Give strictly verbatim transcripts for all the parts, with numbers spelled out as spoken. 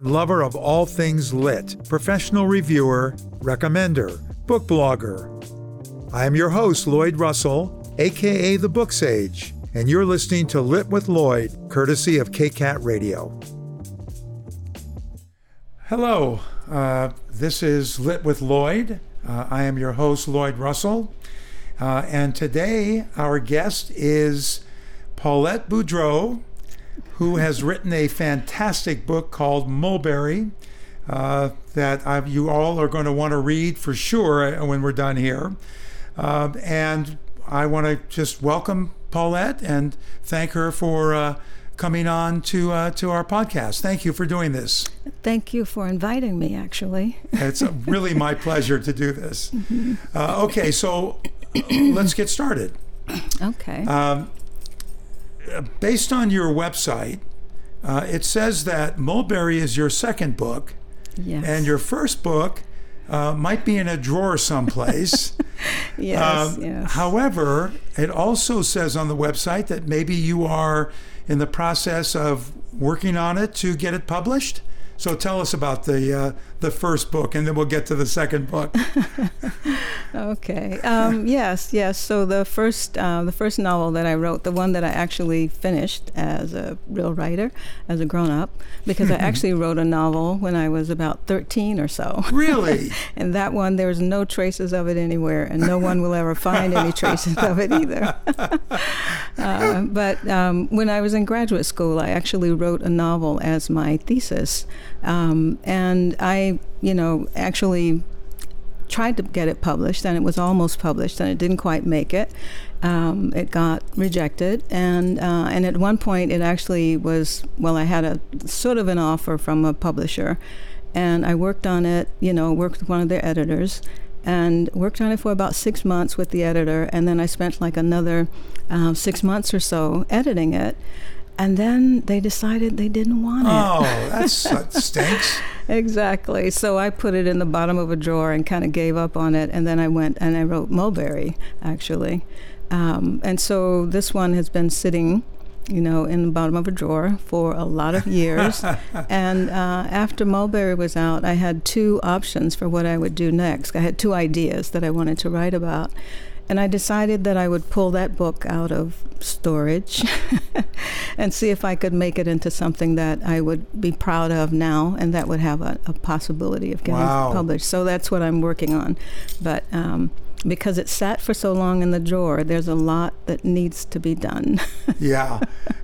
Lover of all things lit, professional reviewer, recommender, book blogger. I am your host, Lloyd Russell, aka The Book Sage, and you're listening to Lit with Lloyd, courtesy of K C A T Radio. Hello, uh, this is Lit with Lloyd. Uh, I am your host, Lloyd Russell, uh, and today our guest is Paulette Boudreaux, who has written a fantastic book called Mulberry uh, that I've, you all are going to want to read for sure when we're done here. Uh, and I want to just welcome Paulette and thank her for uh, coming on to uh, to our podcast. Thank you for doing this. Thank you for inviting me, actually. It's really my pleasure to do this. Mm-hmm. Uh, okay, so let's get started. Okay. Um, Based on your website, uh, it says that Mulberry is your second book, yes. And your first book uh, might be in a drawer someplace. yes, um, yes. However, it also says on the website that maybe you are in the process of working on it to get it published. So tell us about the uh, the first book, and then we'll get to the second book. okay. Um, yes, yes. So the first uh, the first novel that I wrote, the one that I actually finished as a real writer, as a grown-up, because I actually wrote a novel when I was about thirteen or so. Really? And that one, there's no traces of it anywhere, and no one will ever find any traces of it either. uh, but um, when I was in graduate school, I actually wrote a novel as my thesis. Um, and I, you know, actually tried to get it published, and it was almost published, and it didn't quite make it. Um, it got rejected, and uh, and at one point it actually was, well, I had a sort of an offer from a publisher, and I worked on it, you know, worked with one of their editors, and worked on it for about six months with the editor, and then I spent like another uh, six months or so editing it. And then they decided they didn't want it. Oh, that's, that stinks. Exactly. So I put it in the bottom of a drawer and kind of gave up on it. And then I went and I wrote Mulberry, actually. Um, and so this one has been sitting, you know, in the bottom of a drawer for a lot of years. and uh, after Mulberry was out, I had two options for what I would do next. I had two ideas that I wanted to write about. And I decided that I would pull that book out of storage and see if I could make it into something that I would be proud of now, and that would have a, a possibility of getting wow. published. So that's what I'm working on. But um, because it sat for so long in the drawer, there's a lot that needs to be done. yeah.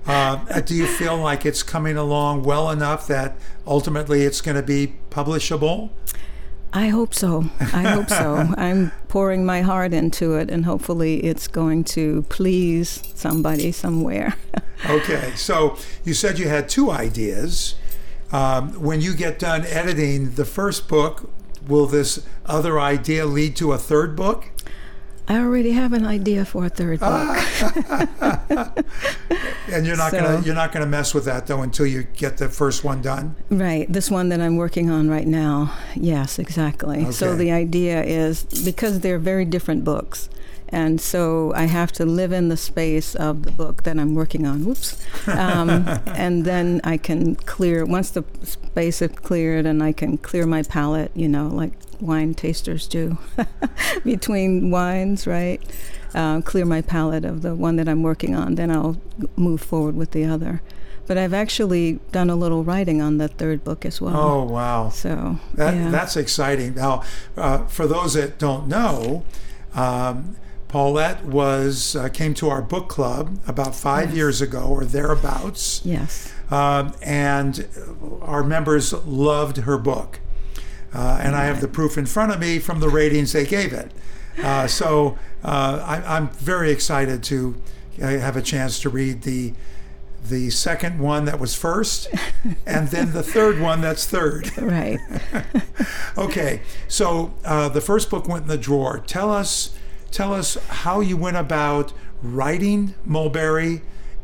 Uh, do you feel like it's coming along well enough that ultimately it's going to be publishable? I hope so. I hope so. I'm pouring my heart into it, and hopefully it's going to please somebody somewhere. Okay. So you said you had two ideas. Um, when you get done editing the first book, will this other idea lead to a third book? I already have an idea for a third book. And you're not so, gonna you're not gonna mess with that though until you get the first one done? Right. This one that I'm working on right now. Yes, exactly. Okay. So the idea is, because they're very different books, and so I have to live in the space of the book that I'm working on. Whoops. Um, and then I can clear, once the space is cleared, and I can clear my palate, you know, like wine tasters do between wines, right? Uh, clear my palate of the one that I'm working on, then I'll move forward with the other. But I've actually done a little writing on the third book as well. Oh, wow. So that, yeah. That's exciting. Now, uh, for those that don't know, um, Paulette was uh, came to our book club about five yes. years ago or thereabouts. Yes. Um, and our members loved her book. Uh, and right. I have the proof in front of me from the ratings they gave it. Uh, so uh, I, I'm very excited to uh, have a chance to read the the second one that was first, and then the third one that's third. Right. Okay. So uh, the first book went in the drawer. Tell us, tell us how you went about writing Mulberry,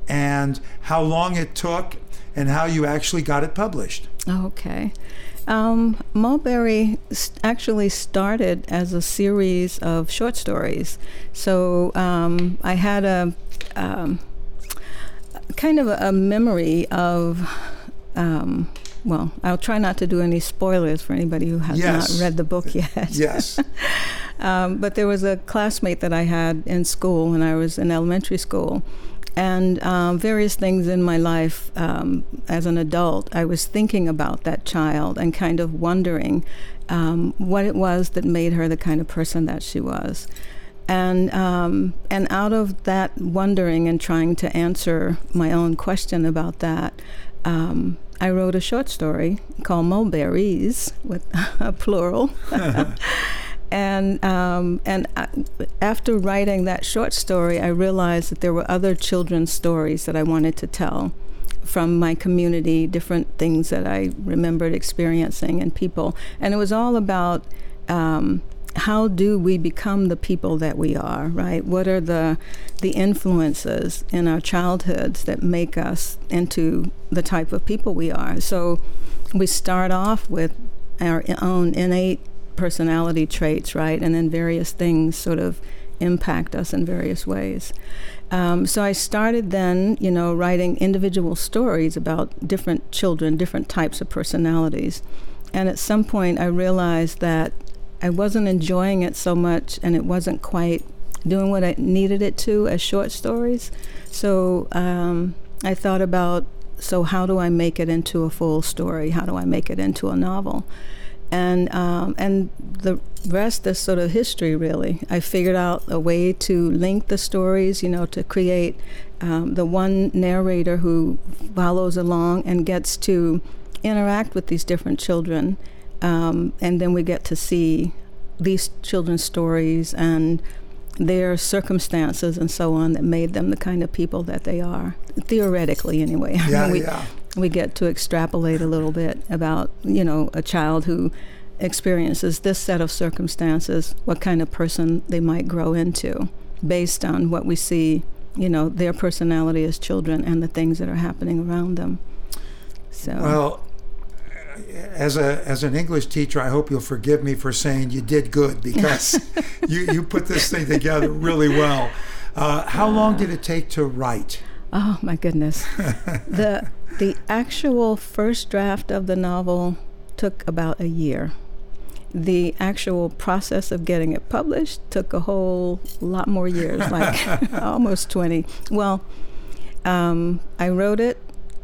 and how long it took, and how you actually got it published. Okay. Um, Mulberry st- actually started as a series of short stories. So um, I had a um, kind of a, a memory of um, well, I'll try not to do any spoilers for anybody who has yes. not read the book yet. Yes. um, but there was a classmate that I had in school when I was in elementary school. And um, various things in my life um, as an adult, I was thinking about that child and kind of wondering um, what it was that made her the kind of person that she was. And um, and out of that wondering and trying to answer my own question about that, um, I wrote a short story called Mulberries, with a plural. And um, and after writing that short story, I realized that there were other children's stories that I wanted to tell from my community, different things that I remembered experiencing and people. And it was all about um, how do we become the people that we are, right? What are the the influences in our childhoods that make us into the type of people we are? So we start off with our own innate personality traits, right? And then various things sort of impact us in various ways. Um, so I started then, you know, writing individual stories about different children, different types of personalities. And at some point I realized that I wasn't enjoying it so much and it wasn't quite doing what I needed it to as short stories. So um, I thought about, so how do I make it into a full story? How do I make it into a novel? And um, and the rest is sort of history, really. I figured out a way to link the stories, you know, to create um, the one narrator who follows along and gets to interact with these different children. Um, and then we get to see these children's stories and their circumstances and so on that made them the kind of people that they are, theoretically anyway. Yeah, I mean, we, yeah. we get to extrapolate a little bit about, you know, a child who experiences this set of circumstances, what kind of person they might grow into based on what we see, you know, their personality as children and the things that are happening around them. So, well, as a as an English teacher, I hope you'll forgive me for saying you did good, because you, you put this thing together really well. Uh, how long did it take to write? Oh, my goodness. the The actual first draft of the novel took about a year. The actual process of getting it published took a whole lot more years, like almost twenty. Well, um, I wrote it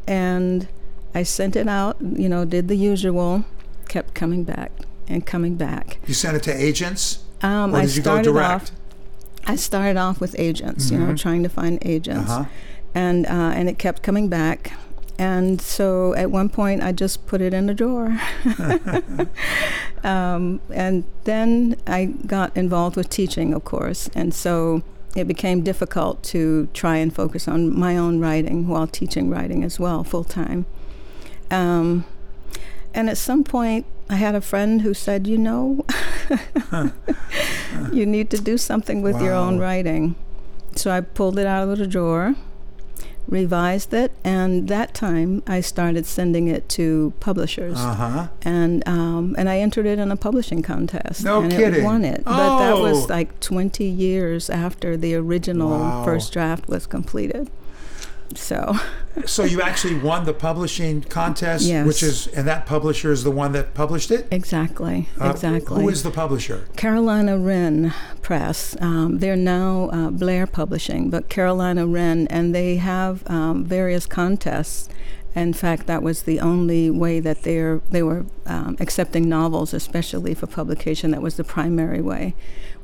and I sent it out, you know, did the usual, kept coming back and coming back. You sent it to agents? Um, or did I you go direct? Off, I started off with agents, mm-hmm. you know, trying to find agents. Uh-huh. And uh, and it kept coming back. And so at one point, I just put it in a drawer. um, and then I got involved with teaching, of course. And so it became difficult to try and focus on my own writing while teaching writing as well, full time. Um, and at some point, I had a friend who said, you know, you need to do something with wow. your own writing. So I pulled it out of the drawer, revised it, and that time I started sending it to publishers, uh-huh. and um, and I entered it in a publishing contest. No and kidding. It won it, oh. but that was like twenty years after the original wow. first draft was completed. So, so you actually won the publishing contest, yes. which is, and that publisher is the one that published it. Exactly, uh, exactly. Who is the publisher? Carolina Wren Press. Um, they're now uh, Blair Publishing, but Carolina Wren, and they have um, various contests. In fact, that was the only way that they're they were um, accepting novels, especially for publication. That was the primary way,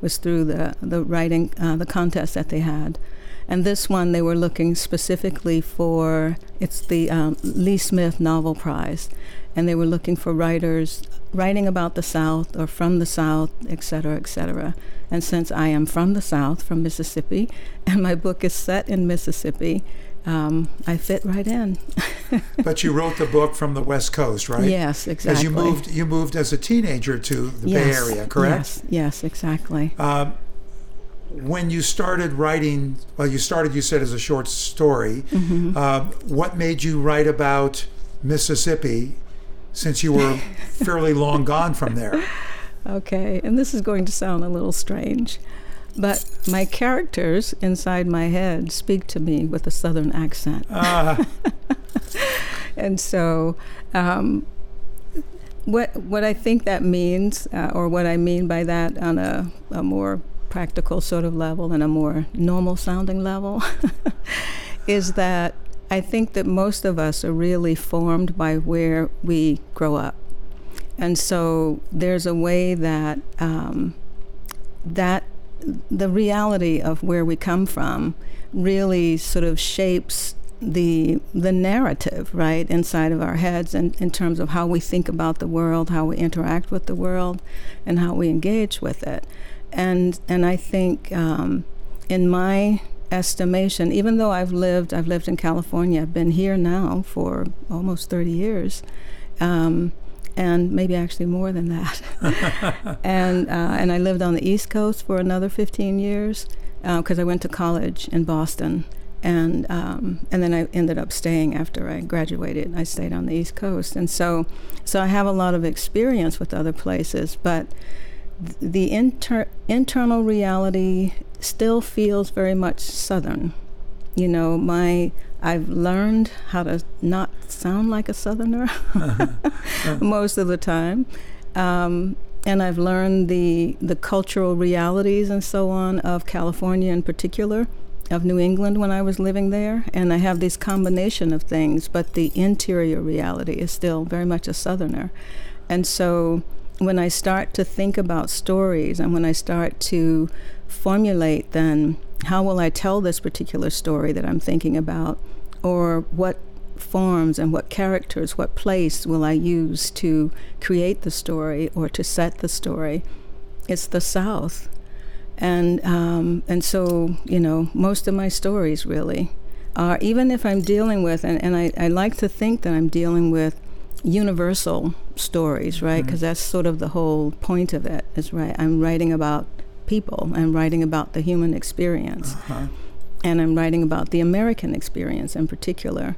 was through the the writing uh, the contest that they had. And this one, they were looking specifically for, it's the um, Lee Smith Novel Prize, and they were looking for writers writing about the South or from the South, et cetera, et cetera. And since I am from the South, from Mississippi, and my book is set in Mississippi, um, I fit right in. But you wrote the book from the West Coast, right? Yes, exactly. Because you moved, you moved as a teenager to the yes, Bay Area, correct? Yes, yes, exactly. Um, When you started writing, well, you started, you said, as a short story. Mm-hmm. Uh, what made you write about Mississippi, since you were fairly long gone from there? Okay, and this is going to sound a little strange, but my characters inside my head speak to me with a Southern accent. Uh. And so um, what what I think that means, uh, or what I mean by that on a, a more practical sort of level and a more normal sounding level, is that I think that most of us are really formed by where we grow up. And so there's a way that um, that the reality of where we come from really sort of shapes the the narrative, right, inside of our heads in, in terms of how we think about the world, how we interact with the world, and how we engage with it. And and I think um, in my estimation, even though I've lived, I've lived in California, I've been here now for almost thirty years, um, and maybe actually more than that. and uh, and I lived on the East Coast for another fifteen years because uh, I went to college in Boston, and um, and then I ended up staying after I graduated. I stayed on the East Coast, and so so I have a lot of experience with other places, but th- the inter- internal reality still feels very much Southern. You know, my I've learned how to not sound like a Southerner most of the time. Um, and I've learned the the cultural realities and so on of California in particular, of New England when I was living there. And I have this combination of things, but the interior reality is still very much a Southerner. And so when I start to think about stories and when I start to formulate then how will I tell this particular story that I'm thinking about, or what forms and what characters, what place will I use to create the story or to set the story? It's the South. And um, and so, you know, most of my stories really are, even if I'm dealing with, and, and I, I like to think that I'm dealing with universal stories, right? Because mm-hmm. that's sort of the whole point of it, is right, I'm writing about people. I'm writing about the human experience. Uh-huh. And I'm writing about the American experience in particular.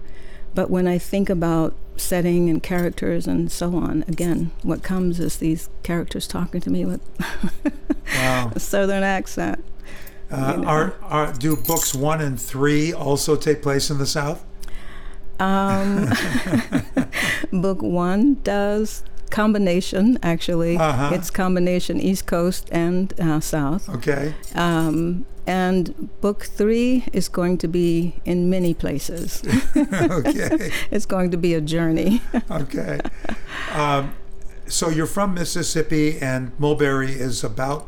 But when I think about setting and characters and so on, again, what comes is these characters talking to me with wow. a Southern accent. Uh, you know. are, are, do books one and three also take place in the South? Um, book one does. Combination, actually. Uh-huh. It's combination East Coast and uh, South. Okay. Um, and book three is going to be in many places. Okay. It's going to be a journey. Okay. Um, so you're from Mississippi, and Mulberry is about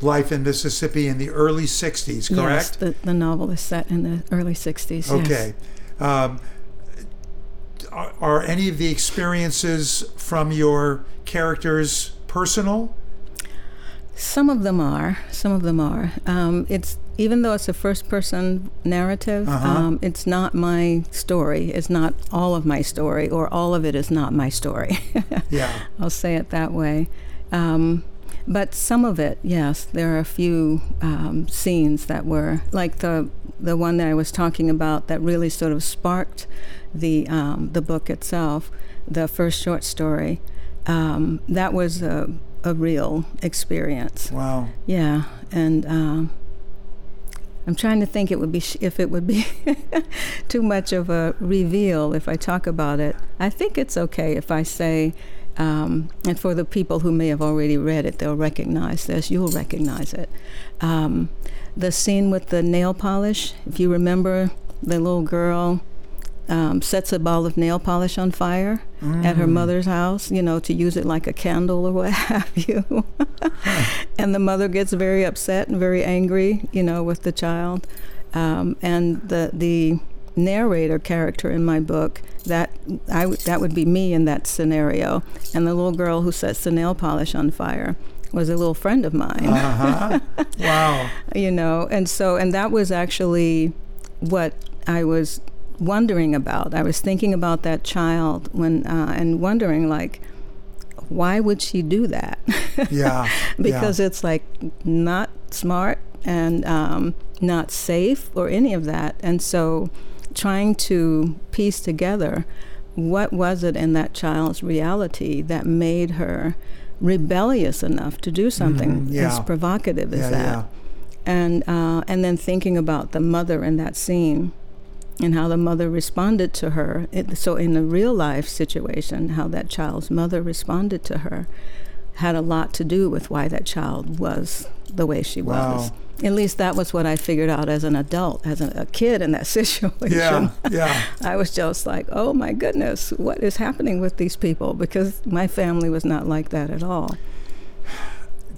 life in Mississippi in the early sixties, correct? Yes, the, the novel is set in the early sixties, okay. Yes. Um, Are, are any of the experiences from your characters personal? Some of them are. Some of them are. Um, it's even though it's a first-person narrative, uh-huh. um, it's not my story. It's not all of my story, or all of it is not my story. Yeah, I'll say it that way. Um, but some of it, yes, there are a few um, scenes that were like the the one that I was talking about that really sort of sparked the um, the book itself, the first short story. Um, that was a, a real experience. Wow. Yeah, and um, I'm trying to think it would be sh- if it would be too much of a reveal if I talk about it. I think it's okay if I say. Um, and for the people who may have already read it, they'll recognize this. You'll recognize it. Um, the scene with the nail polish, if you remember, the little girl um, sets a ball of nail polish on fire mm. at her mother's house, you know, to use it like a candle or what have you. huh. And the mother gets very upset and very angry, you know, with the child. Um, and the the... narrator character in my book, that I w- that would be me in that scenario, and the little girl who sets the nail polish on fire was a little friend of mine. Uh-huh. Wow. You know, and so and that was actually what I was wondering about. I was thinking about that child when uh, and wondering like, why would she do that? Yeah. Because yeah. it's like not smart and um, not safe or any of that, and so. Trying to piece together what was it in that child's reality that made her rebellious enough to do something mm, yeah. as provocative as yeah, that. Yeah. And uh, and then thinking about the mother in that scene and how the mother responded to her. It, so in the real life situation, how that child's mother responded to her had a lot to do with why that child was the way she wow. was. At least that was what I figured out as an adult, as a kid in that situation. Yeah, yeah. I was just like, oh my goodness, what is happening with these people? Because my family was not like that at all.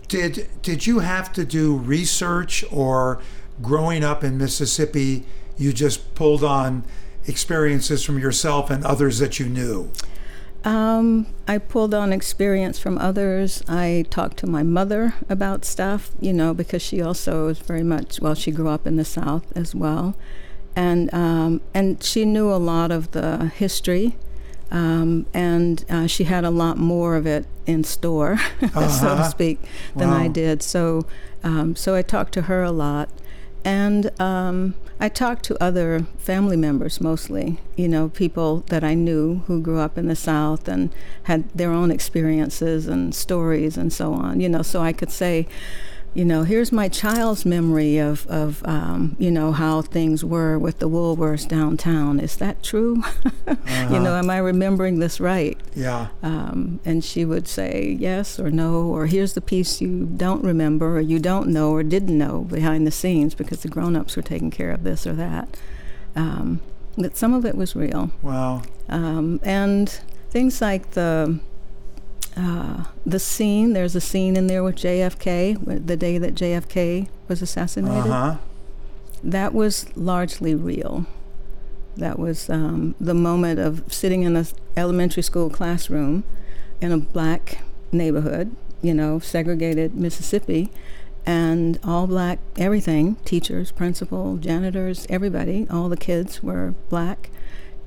Did did you have to do research, or growing up in Mississippi, you just pulled on experiences from yourself and others that you knew? Um, I pulled on experience from others. I talked to my mother about stuff, you know, because she also was very much, well, she grew up in the South as well. And um, and she knew a lot of the history, um, and uh, she had a lot more of it in store, uh-huh. so to speak, than wow. I did. So, um, so I talked to her a lot. And um, I talked to other family members mostly, you know, people that I knew who grew up in the South and had their own experiences and stories and so on, you know, so I could say, you know, here's my child's memory of, of um, you know, how things were with the Woolworths downtown. Is that true? uh-huh. You know, am I remembering this right? Yeah. Um, and she would say yes or no, or here's the piece you don't remember or you don't know or didn't know behind the scenes because the grown-ups were taking care of this or that. Um, but some of it was real. Wow. Um, and things like the... Uh, the scene, there's a scene in there with J F K, the day that J F K was assassinated. Uh-huh. That was largely real. That was um, the moment of sitting in an elementary school classroom in a black neighborhood, you know, segregated Mississippi, and all black everything, teachers, principal, janitors, everybody, all the kids were black,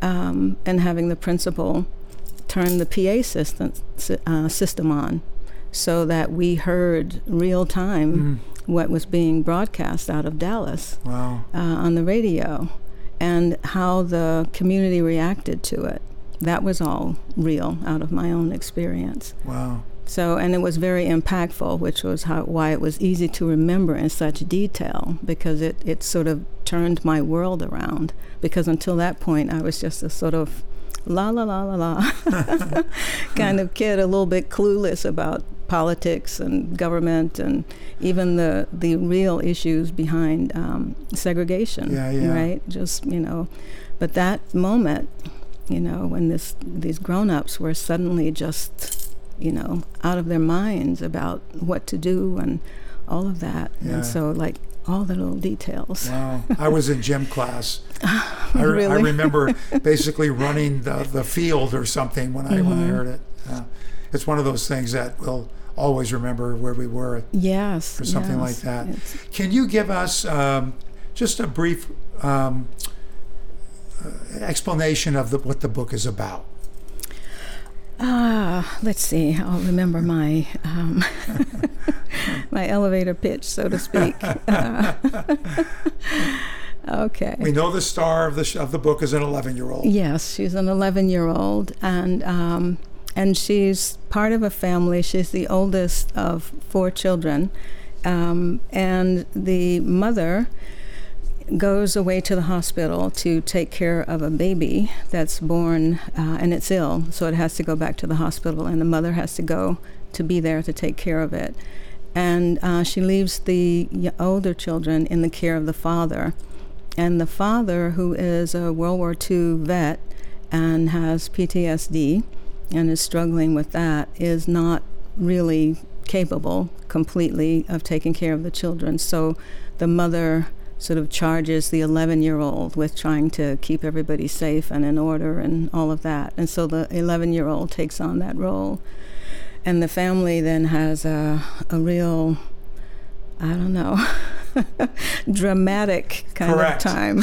um, and having the principal turn the P A system, uh, system on so that we heard real time mm. what was being broadcast out of Dallas wow. uh, on the radio and how the community reacted to it. That was all real out of my own experience. Wow. So, and it was very impactful, which was how, why it was easy to remember in such detail, because it, it sort of turned my world around, because until that point I was just a sort of la la la la la kind of kid, a little bit clueless about politics and government and even the the real issues behind um, segregation, yeah, yeah. right? Just, you know, but that moment, you know, when this these grown-ups were suddenly just, you know, out of their minds about what to do and all of that. Yeah. And so, like, all the little details. Wow. I was in gym class. I, re- really? I remember basically running the, the field or something when I, mm-hmm. when I heard it. Uh, it's one of those things that we'll always remember where we were. Yes. Or something yes. like that. It's... Can you give us um, just a brief um, explanation of the, what the book is about? Ah, uh, let's see. I'll remember my um, my elevator pitch, so to speak. Uh, okay. We know the star of the sh- of the book is an eleven-year-old. Yes, she's an eleven-year-old, and um, and she's part of a family. She's the oldest of four children, um, and the mother goes away to the hospital to take care of a baby that's born uh, and it's ill, so it has to go back to the hospital, and the mother has to go to be there to take care of it. And uh, she leaves the older children in the care of the father, and the father, who is a World War Two vet and has P T S D and is struggling with that, is not really capable completely of taking care of the children, so the mother sort of charges the eleven-year-old with trying to keep everybody safe and in order and all of that. And so the eleven-year-old takes on that role. And the family then has a, a real, I don't know, dramatic kind Correct. Of time.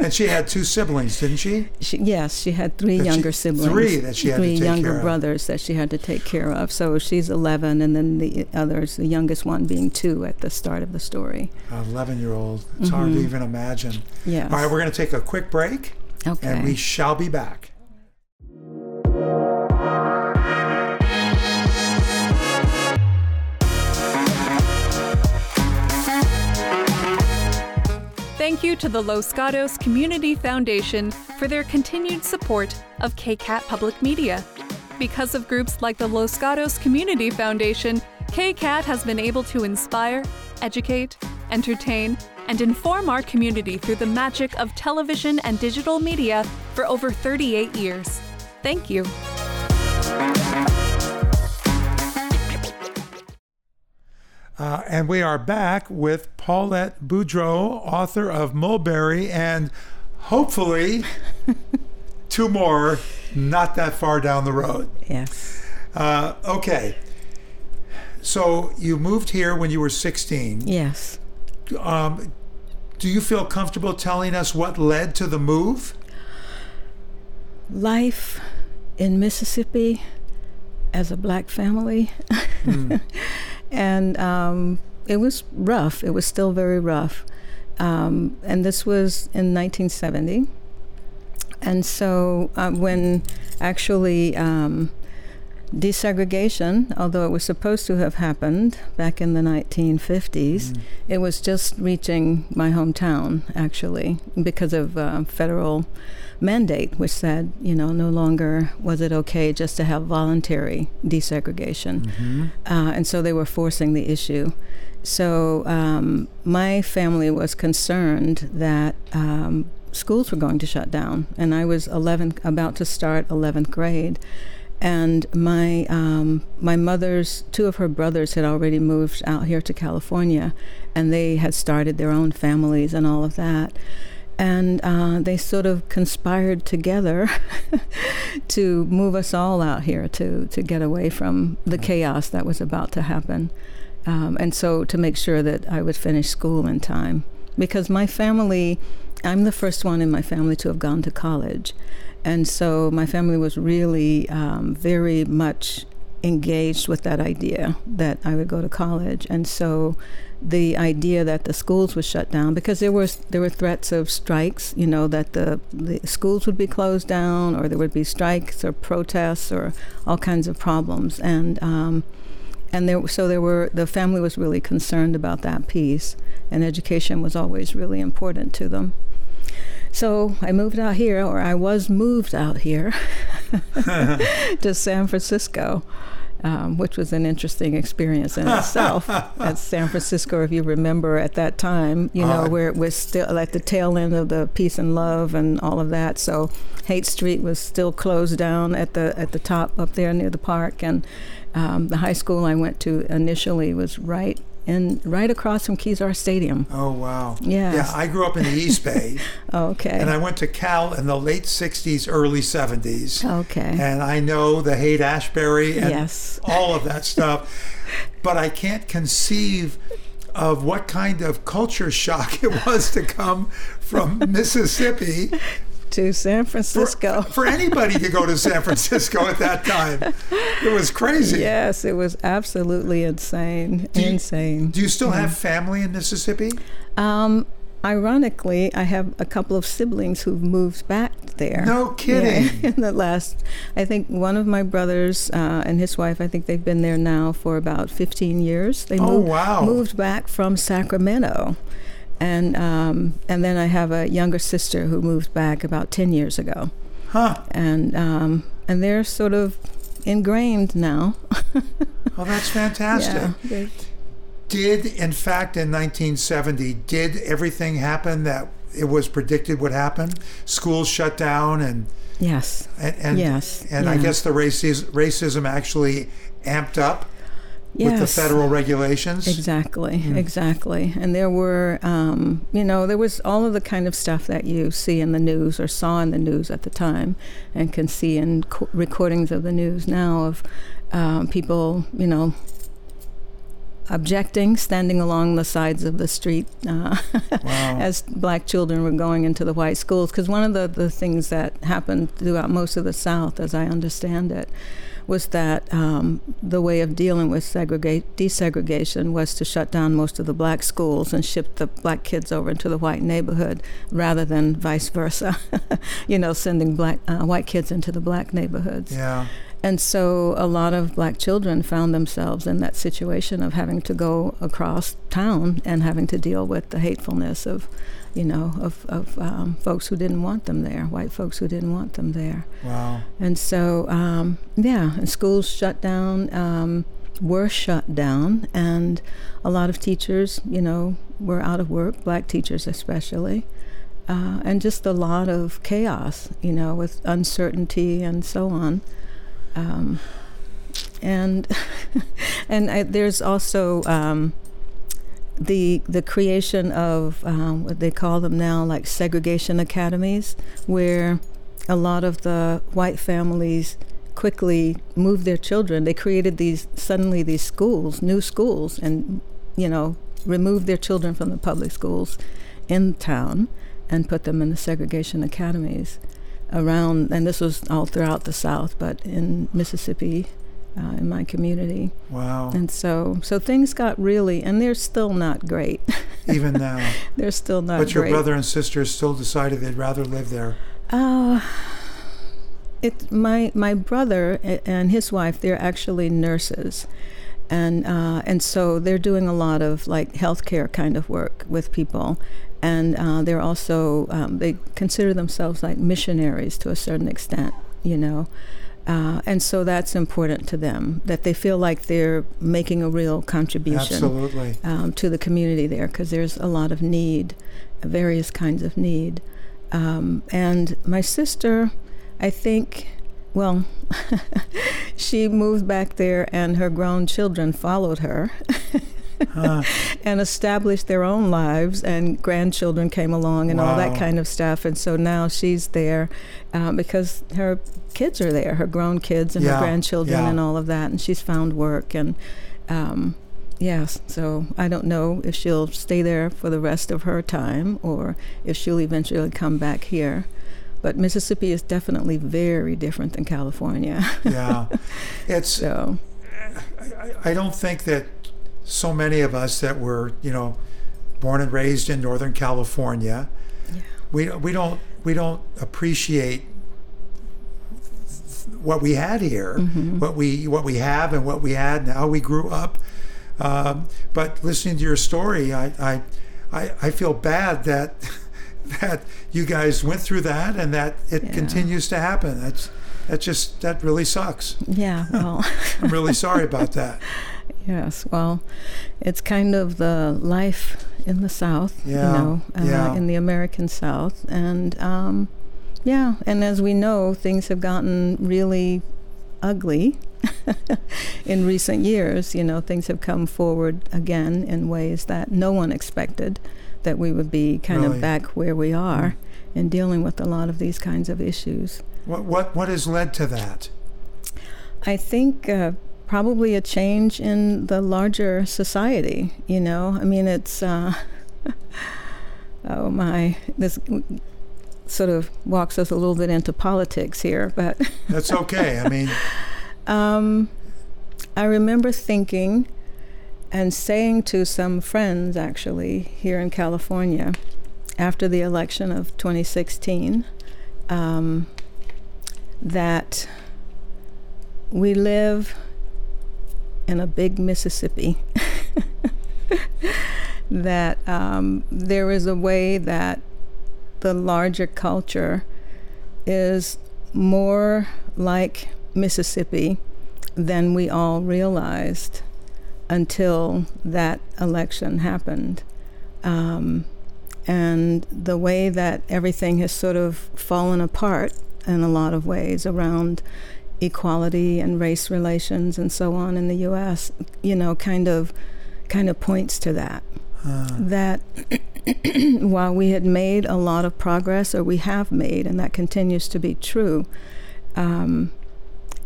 And she had two siblings, didn't she? she yes, she had three that younger she, siblings. Three that she had three to take younger care brothers of. That she had to take care of. So she's eleven, and then the others, the youngest one being two at the start of the story. An eleven-year-old. It's mm-hmm. hard to even imagine. Yes. All right, we're going to take a quick break, okay. and we shall be back. Thank you to the Los Gatos Community Foundation for their continued support of K C A T Public Media. Because of groups like the Los Gatos Community Foundation, K C A T has been able to inspire, educate, entertain, and inform our community through the magic of television and digital media for over thirty-eight years. Thank you. Uh, and we are back with Paulette Boudreaux, author of Mulberry, and hopefully two more not that far down the road. Yes. Uh, okay. So you moved here when you were sixteen. Yes. Um, do you feel comfortable telling us what led to the move? Life in Mississippi as a black family. Mm. And um, it was rough. It was still very rough. Um, and this was in nineteen seventy. And so uh, when actually um, desegregation, although it was supposed to have happened back in the nineteen fifties, mm. it was just reaching my hometown, actually, because of uh, federal mandate, which said, you know, no longer was it okay just to have voluntary desegregation. Mm-hmm. Uh, and so they were forcing the issue. So um, my family was concerned that um, schools were going to shut down. And I was eleventh, about to start eleventh grade. And my um, my mother's, two of her brothers had already moved out here to California, and they had started their own families and all of that. And uh, they sort of conspired together to move us all out here to, to get away from the chaos that was about to happen. Um, and so to make sure that I would finish school in time. Because my family, I'm the first one in my family to have gone to college. And so my family was really um, very much engaged with that idea that I would go to college. And so the idea that the schools would shut down, because there was there were threats of strikes, you know, that the, the schools would be closed down, or there would be strikes or protests or all kinds of problems. And um, and there so there were the family was really concerned about that piece, and education was always really important to them. So I moved out here, or I was moved out here to San Francisco, um, which was an interesting experience in itself. At San Francisco, if you remember at that time, you know, uh, where it was still at the tail end of the peace and love and all of that. So Haight Street was still closed down at the at the top up there near the park. And um, the high school I went to initially was right And right across from Kezar Stadium. Oh, wow. Yes. Yeah, I grew up in the East Bay. Okay. And I went to Cal in the late sixties, early seventies. Okay. And I know the Haight-Ashbury and yes. all of that stuff. But I can't conceive of what kind of culture shock it was to come from Mississippi to San Francisco. For, for anybody to go to San Francisco at that time. It was crazy. Yes, it was absolutely insane. Do you, insane. Do you still yeah. have family in Mississippi? Um, ironically, I have a couple of siblings who've moved back there. No kidding. Yeah, in the last, I think one of my brothers uh, and his wife, I think they've been there now for about fifteen years. They oh, moved, wow. moved back from Sacramento. And um, and then I have a younger sister who moved back about ten years ago. Huh. And um, and they're sort of ingrained now. Well, that's fantastic. Yeah. Did, in fact, in nineteen seventy, did everything happen that it was predicted would happen? Schools shut down and... Yes. And, and, yes. And yeah. I guess the racism, racism actually amped up. Yes. With the federal regulations? Exactly, mm. exactly. And there were, um, you know, there was all of the kind of stuff that you see in the news or saw in the news at the time and can see in co- recordings of the news now of um, people, you know, objecting, standing along the sides of the street uh, wow. as black children were going into the white schools. Because one of the, the things that happened throughout most of the South, as I understand it, was that um, the way of dealing with segrega- desegregation was to shut down most of the black schools and ship the black kids over into the white neighborhood rather than vice versa, you know, sending black uh, white kids into the black neighborhoods. Yeah. And so a lot of black children found themselves in that situation of having to go across town and having to deal with the hatefulness of you know, of, of um, folks who didn't want them there, white folks who didn't want them there. Wow. And so, um, yeah, and schools shut down, um, were shut down, and a lot of teachers, you know, were out of work, black teachers especially, uh, and just a lot of chaos, you know, with uncertainty and so on. Um, and and I, there's also... Um, The the creation of um, what they call them now, like segregation academies, where a lot of the white families quickly moved their children. They created these suddenly these schools, new schools, and you know removed their children from the public schools in town and put them in the segregation academies around. And this was all throughout the South, but in Mississippi. Uh, in my community. Wow. And so so things got really, and they're still not great. Even now. They're still not great. But your great. brother and sister still decided they'd rather live there. Uh, it, my my brother and his wife, they're actually nurses. And, uh, and so they're doing a lot of like healthcare kind of work with people. And uh, they're also, um, they consider themselves like missionaries to a certain extent, you know. Uh, and so that's important to them, that they feel like they're making a real contribution. Absolutely. Um, to the community there, because there's a lot of need, various kinds of need. Um, and my sister, I think, well, she moved back there and her grown children followed her. Huh. And established their own lives, and grandchildren came along and wow. all that kind of stuff. And so now she's there uh, because her kids are there, her grown kids and yeah. her grandchildren yeah. and all of that. And she's found work. And, um, yes, so I don't know if she'll stay there for the rest of her time or if she'll eventually come back here. But Mississippi is definitely very different than California. Yeah. It's. So. I, I don't think that so many of us that were, you know, born and raised in Northern California, yeah. we we don't we don't appreciate what we had here, mm-hmm. what we what we have and what we had and how we grew up. Um, but listening to your story, I I, I, I feel bad that that you guys went through that and that it yeah. continues to happen. That's that just that really sucks. Yeah. Well. I'm really sorry about that. Yes, well, it's kind of the life in the South, yeah, you know, uh, yeah. in the American South. And, um, yeah, and as we know, things have gotten really ugly in recent years. You know, things have come forward again in ways that no one expected, that we would be kind really? of back where we are mm-hmm. in dealing with a lot of these kinds of issues. What, what, what has led to that? I think... Uh, Probably a change in the larger society, you know. I mean, it's, uh, oh my, this sort of walks us a little bit into politics here, but. That's okay, I mean. um, I remember thinking and saying to some friends, actually, here in California, after the election of twenty sixteen, um, that we live in a big Mississippi, that um, there is a way that the larger culture is more like Mississippi than we all realized until that election happened. Um, and the way that everything has sort of fallen apart in a lot of ways around equality and race relations and so on in the U S, you know, kind of kind of points to that. Huh. That while we had made a lot of progress, or we have made, and that continues to be true, um,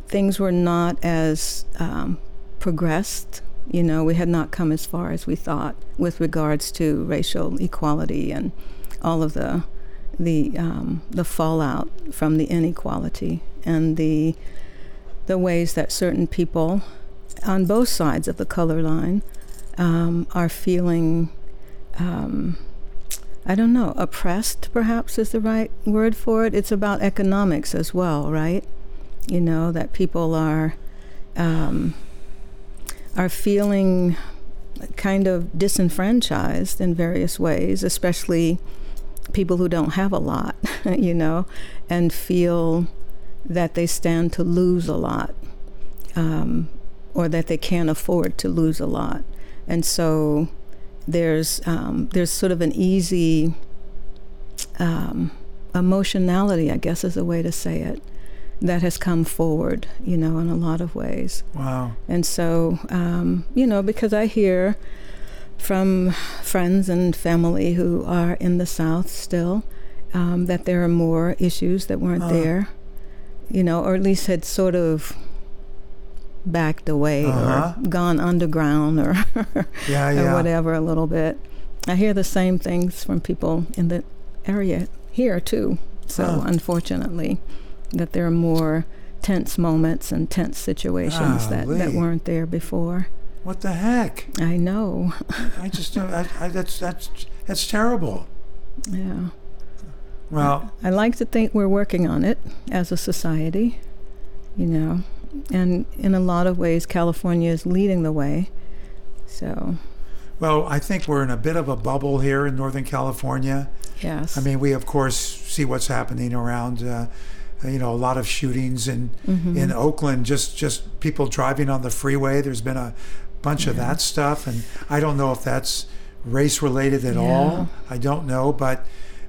things were not as um, progressed. You know, we had not come as far as we thought with regards to racial equality and all of the the um, the fallout from the inequality and the the ways that certain people on both sides of the color line um, are feeling, um, I don't know, oppressed perhaps is the right word for it. It's about economics as well, right? You know, that people are um, are feeling kind of disenfranchised in various ways, especially people who don't have a lot, you know, and feel that they stand to lose a lot, um, or that they can't afford to lose a lot. And so there's um, there's sort of an easy um, emotionality, I guess is a way to say it, that has come forward, you know, in a lot of ways. Wow. And so, um, you know, because I hear from friends and family who are in the South still, um, that there are more issues that weren't uh. there, you know, or at least had sort of backed away uh-huh. or gone underground or, yeah, yeah. or whatever a little bit. I hear the same things from people in the area here too. So uh. unfortunately, that there are more tense moments and tense situations ah, that, that weren't there before. What the heck? I know. I just don't, I, I, that's that's that's terrible. Yeah. Well, I, I like to think we're working on it as a society, you know, and in a lot of ways, California is leading the way. So. Well, I think we're in a bit of a bubble here in Northern California. Yes. I mean, we of course see what's happening around. Uh, You know, a lot of shootings in mm-hmm. in Oakland. Just just people driving on the freeway. There's been a bunch yeah. of that stuff, and I don't know if that's race related at yeah. all. I don't know, but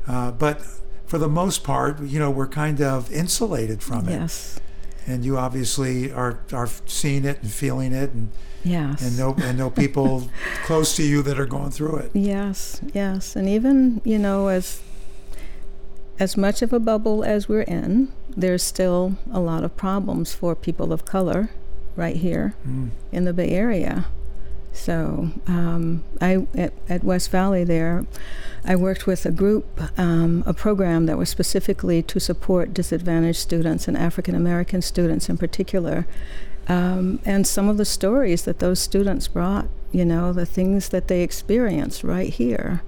uh, but for the most part, you know, we're kind of insulated from it. Yes. And you obviously are are seeing it and feeling it, and yes. and know and know people close to you that are going through it. Yes, yes, and even you know as. As much of a bubble as we're in, there's still a lot of problems for people of color right here mm. in the Bay Area. So um, I at, at West Valley there, I worked with a group, um, a program that was specifically to support disadvantaged students and African-American students in particular. Um, and some of the stories that those students brought, you know, the things that they experienced right here,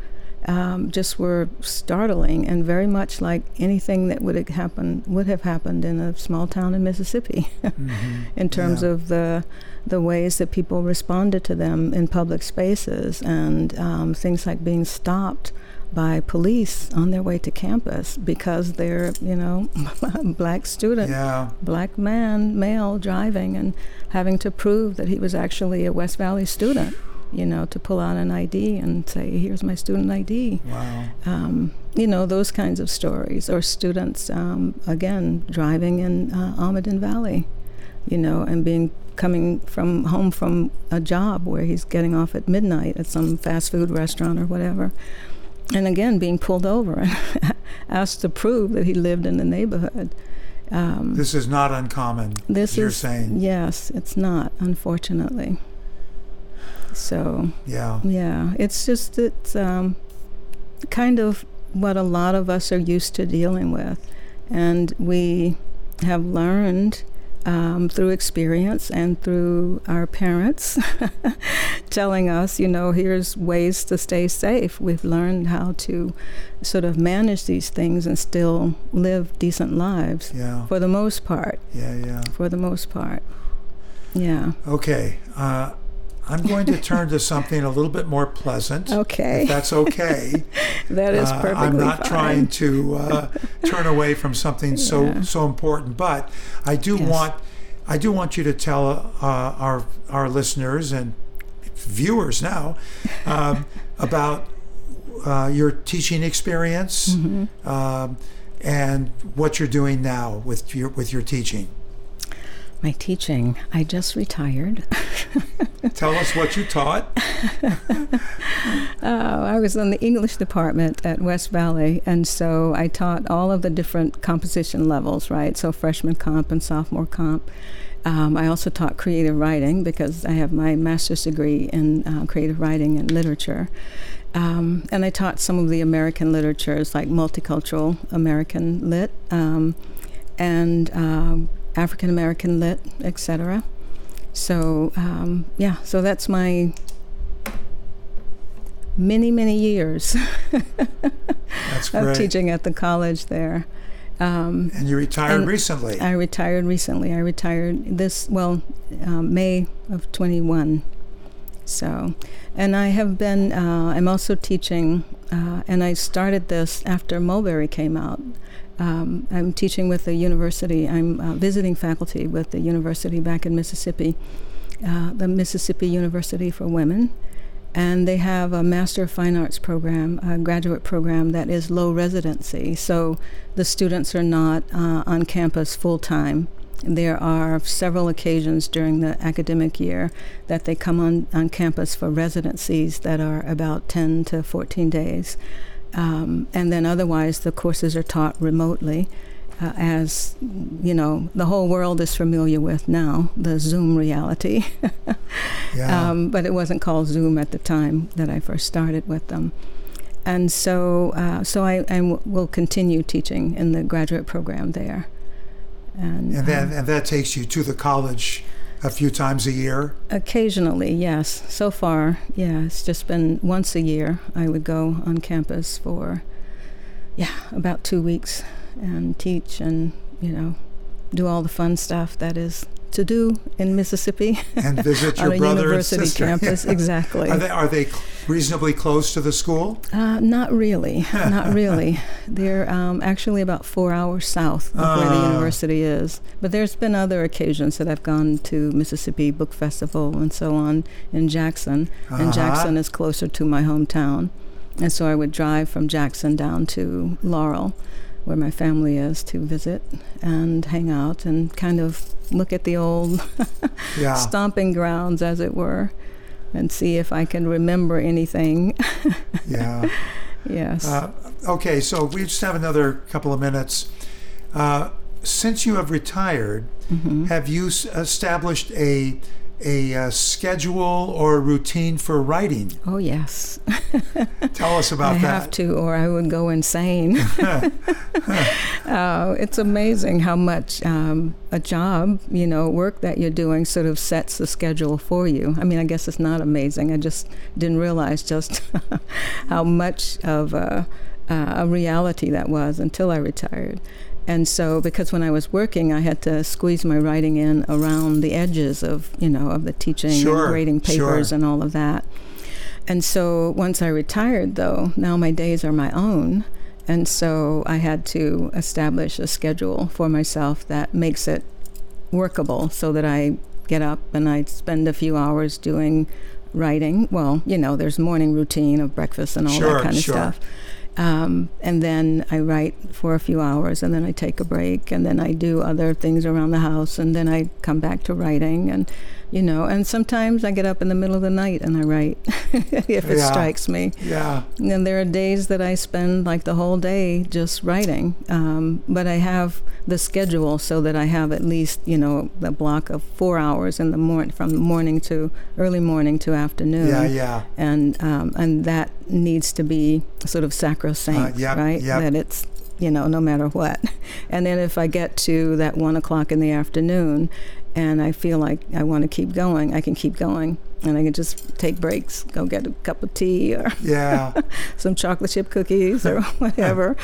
Um, just were startling and very much like anything that would have happened would have happened in a small town in Mississippi mm-hmm. in terms yeah. of the the ways that people responded to them in public spaces and um, things like being stopped by police on their way to campus because they're, you know, black student, yeah. black man, male driving and having to prove that he was actually a West Valley student. You know, to pull out an I D and say, here's my student I D. Wow. Um, you know, those kinds of stories. Or students, um, again, driving in uh, Almaden Valley, you know, and being coming from home from a job where he's getting off at midnight at some fast food restaurant or whatever. And again, being pulled over and asked to prove that he lived in the neighborhood. Um, this is not uncommon, this you're is, saying. Yes, it's not, unfortunately. So, yeah, yeah, it's just it's um, kind of what a lot of us are used to dealing with. And we have learned um, through experience and through our parents telling us, you know, here's ways to stay safe. We've learned how to sort of manage these things and still live decent lives yeah. for the most part. Yeah, yeah. For the most part. Yeah. Okay. Uh I'm going to turn to something a little bit more pleasant. Okay. If that's okay. That is perfectly fine. Uh, I'm not fine. trying to uh, turn away from something yeah. so so important, but I do yes. want I do want you to tell uh, our our listeners and viewers now um, about uh, your teaching experience mm-hmm. um, and what you're doing now with your with your teaching. My teaching. I just retired. Tell us what you taught. Oh, I was in the English department at West Valley, and so I taught all of the different composition levels, right? So freshman comp and sophomore comp. Um, I also taught creative writing because I have my master's degree in uh, creative writing and literature. Um, and I taught some of the American literatures like multicultural American lit um, and uh, African American lit, et cetera. So um, yeah, so that's my many many years that's great. of teaching at the college there. Um, and you retired and recently. I retired recently. I retired this well um, May of twenty-one. So, and I have been. Uh, I'm also teaching Uh, and I started this after Mulberry came out. Um, I'm teaching with the university. I'm uh, visiting faculty with the university back in Mississippi, uh, the Mississippi University for Women. And they have a Master of Fine Arts program, a graduate program that is low residency. So the students are not uh, on campus full-time. There are several occasions during the academic year that they come on, on campus for residencies that are about ten to fourteen days. Um, and then otherwise, the courses are taught remotely, uh, as, you know, the whole world is familiar with now, the Zoom reality. yeah. um, but it wasn't called Zoom at the time that I first started with them. And so, uh, so I, I w- will continue teaching in the graduate program there. And, and, that, um, and that takes you to the college a few times a year? Occasionally, yes. So far, yeah, it's just been once a year. I would go on campus for, yeah, about two weeks and teach and, you know, do all the fun stuff that is to do in Mississippi. And visit your brother and sister. On a university campus, yeah. Exactly. Are they, are they reasonably close to the school? Uh, not really, not really. They're um, actually about four hours south of uh, where the university is. But there's been other occasions that I've gone to Mississippi Book Festival and so on in Jackson, uh-huh. and Jackson is closer to my hometown. And so I would drive from Jackson down to Laurel, where my family is, to visit and hang out and kind of look at the old yeah. stomping grounds, as it were, and see if I can remember anything. yeah. Yes. Uh, okay, so we just have another couple of minutes. Uh, since you have retired, mm-hmm. have you s- established a a uh, schedule or routine for writing? Oh, yes. Tell us about I that. I have to, or I would go insane. uh, it's amazing how much um, a job, you know, work that you're doing sort of sets the schedule for you. I mean, I guess it's not amazing. I just didn't realize just how much of a, a reality that was until I retired. And so, because when I was working, I had to squeeze my writing in around the edges of, you know, of the teaching sure, and grading papers sure. and all of that. And so, once I retired, though, now my days are my own. And so, I had to establish a schedule for myself that makes it workable so that I get up and I spend a few hours doing writing. Well, you know, there's morning routine of breakfast and all sure, that kind of sure. stuff. Um, and then I write for a few hours, and then I take a break, and then I do other things around the house, and then I come back to writing, and you know, and sometimes I get up in the middle of the night and I write if it yeah. strikes me. Yeah. And there are days that I spend like the whole day just writing, um, but I have the schedule so that I have at least, you know, a block of four hours in the morning, from morning to early morning to afternoon. Yeah, yeah. And um, and that needs to be sort of sacrosanct, uh, yep, right? Yep. That it's, you know, no matter what. And then if I get to that one o'clock in the afternoon, and I feel like I want to keep going, I can keep going. And I can just take breaks, go get a cup of tea or yeah. some chocolate chip cookies or whatever,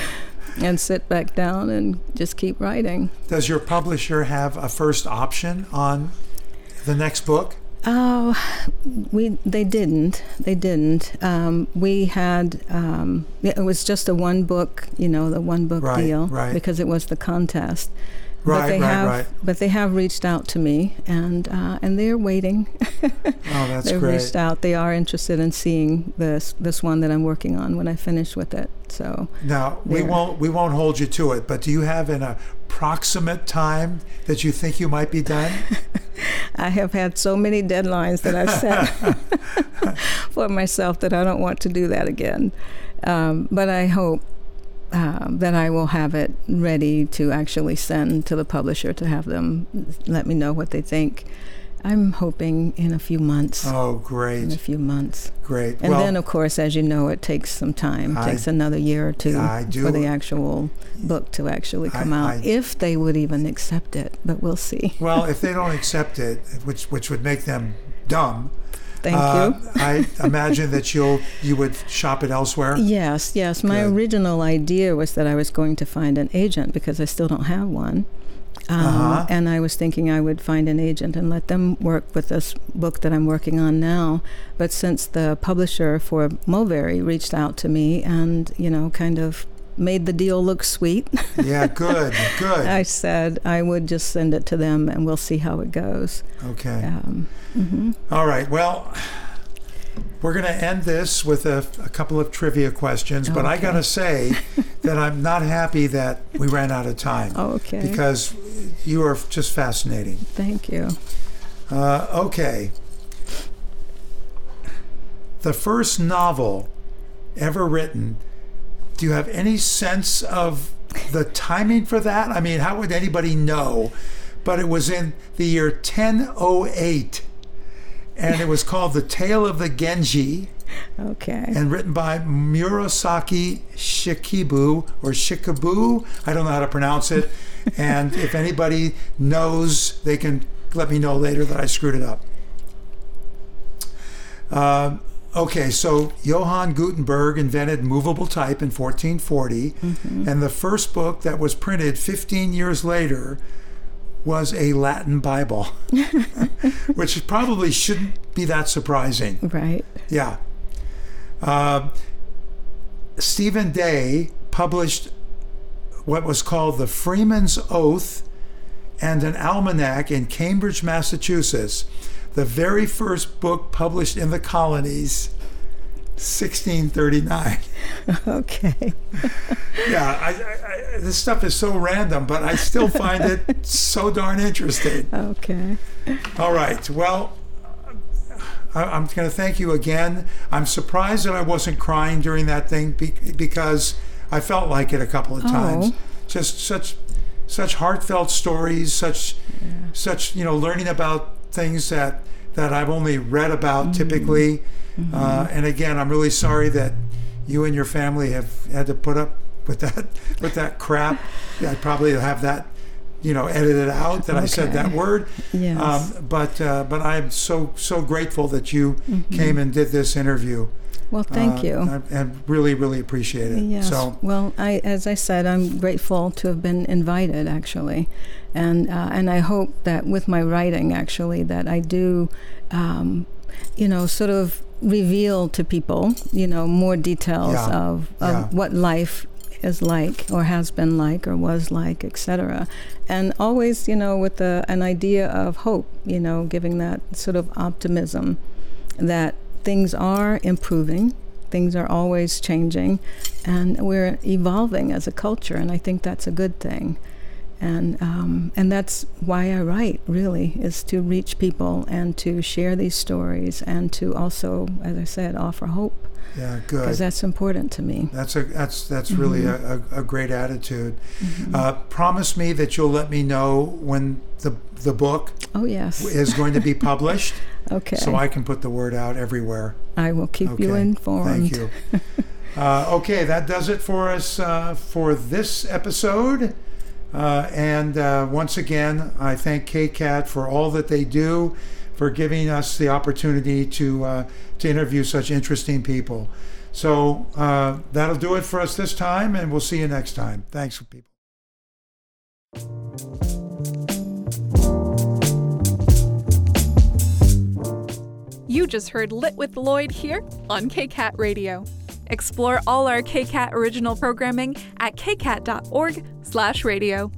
and sit back down and just keep writing. Does your publisher have a first option on the next book? Oh, we they didn't. They didn't. Um, we had, um, it was just a one book, you know, the one book right, deal, right. because it was the contest. But right, they right, have, right. But they have reached out to me, and uh, and they're waiting. Oh, that's They've great. They've reached out. They are interested in seeing this this one that I'm working on when I finish with it. So now we won't we won't hold you to it. But do you have an approximate time that you think you might be done? I have had so many deadlines that I've set for myself that I don't want to do that again. Um, but I hope. Uh, that I will have it ready to actually send to the publisher to have them let me know what they think. I'm hoping in a few months. Oh, great. In a few months. Great. And well, then, of course, as you know, it takes some time. It I, takes another year or two yeah, for the actual book to actually come I, out, I, if they would even accept it, but we'll see. Well, if they don't accept it, which which would make them dumb, Thank uh, you. I imagine that you'll you would shop it elsewhere. Yes, yes. My Good. Original idea was that I was going to find an agent because I still don't have one. Um, uh-huh. And I was thinking I would find an agent and let them work with this book that I'm working on now. But since the publisher for Mulberry reached out to me and, you know, kind of made the deal look sweet. Yeah, good, good. I said I would just send it to them and we'll see how it goes. Okay. Um, mm-hmm. All right, well, we're going to end this with a, a couple of trivia questions, but okay. I got to say that I'm not happy that we ran out of time. Okay. Because you are just fascinating. Thank you. Uh, okay. The first novel ever written, do you have any sense of the timing for that? I mean, how would anybody know? But it was in the year ten oh eight. And it was called The Tale of the Genji. Okay. And written by Murasaki Shikibu, or Shikibu, I don't know how to pronounce it. And if anybody knows, they can let me know later that I screwed it up. Uh, okay, so Johann Gutenberg invented movable type in fourteen forty. Mm-hmm. And the first book that was printed fifteen years later was a Latin Bible, which probably shouldn't be that surprising. Right. Yeah. Uh, Stephen Day published what was called the Freeman's Oath and an almanac in Cambridge, Massachusetts, the very first book published in the colonies, sixteen thirty-nine. Okay. Yeah, I, I, I, this stuff is so random, but I still find it so darn interesting. Okay. All right. Well, I, I'm going to thank you again. I'm surprised that I wasn't crying during that thing be, because I felt like it a couple of times. Oh. Just such, such heartfelt stories. Such, yeah. such you know, learning about things that that I've only read about mm. typically. Mm-hmm. Uh, and again, I'm really sorry that you and your family have had to put up with that with that crap. Yeah, I'd probably have that, you know, edited out that okay. I said that word. Yes. Um, but uh, but I'm so so grateful that you mm-hmm. came and did this interview. Well, thank uh, you. I, and really, really appreciate it. Yes. So, well, I, as I said, I'm grateful to have been invited, actually. And, uh, and I hope that with my writing, actually, that I do, um, you know, sort of reveal to people, you know, more details yeah. of, of yeah. what life is like or has been like or was like, et cetera. And always, you know, with a, an idea of hope, you know, giving that sort of optimism that things are improving, things are always changing, and we're evolving as a culture, and I think that's a good thing. And um, and that's why I write, really, is to reach people and to share these stories and to also, as I said, offer hope. Yeah, good. Because that's important to me. That's a that's that's mm-hmm. really a, a great attitude. Mm-hmm. Uh, promise me that you'll let me know when the the book oh, yes. is going to be published. Okay. So I can put the word out everywhere. I will keep okay. you informed. Thank you. uh, okay, that does it for us uh, for this episode. Uh, and uh, once again, I thank K C A T for all that they do, for giving us the opportunity to uh, to interview such interesting people. So uh, that'll do it for us this time, and we'll see you next time. Thanks, people. You just heard Lit with Lloyd here on K C A T Radio. Explore all our K C A T original programming at k cat dot org slash radio.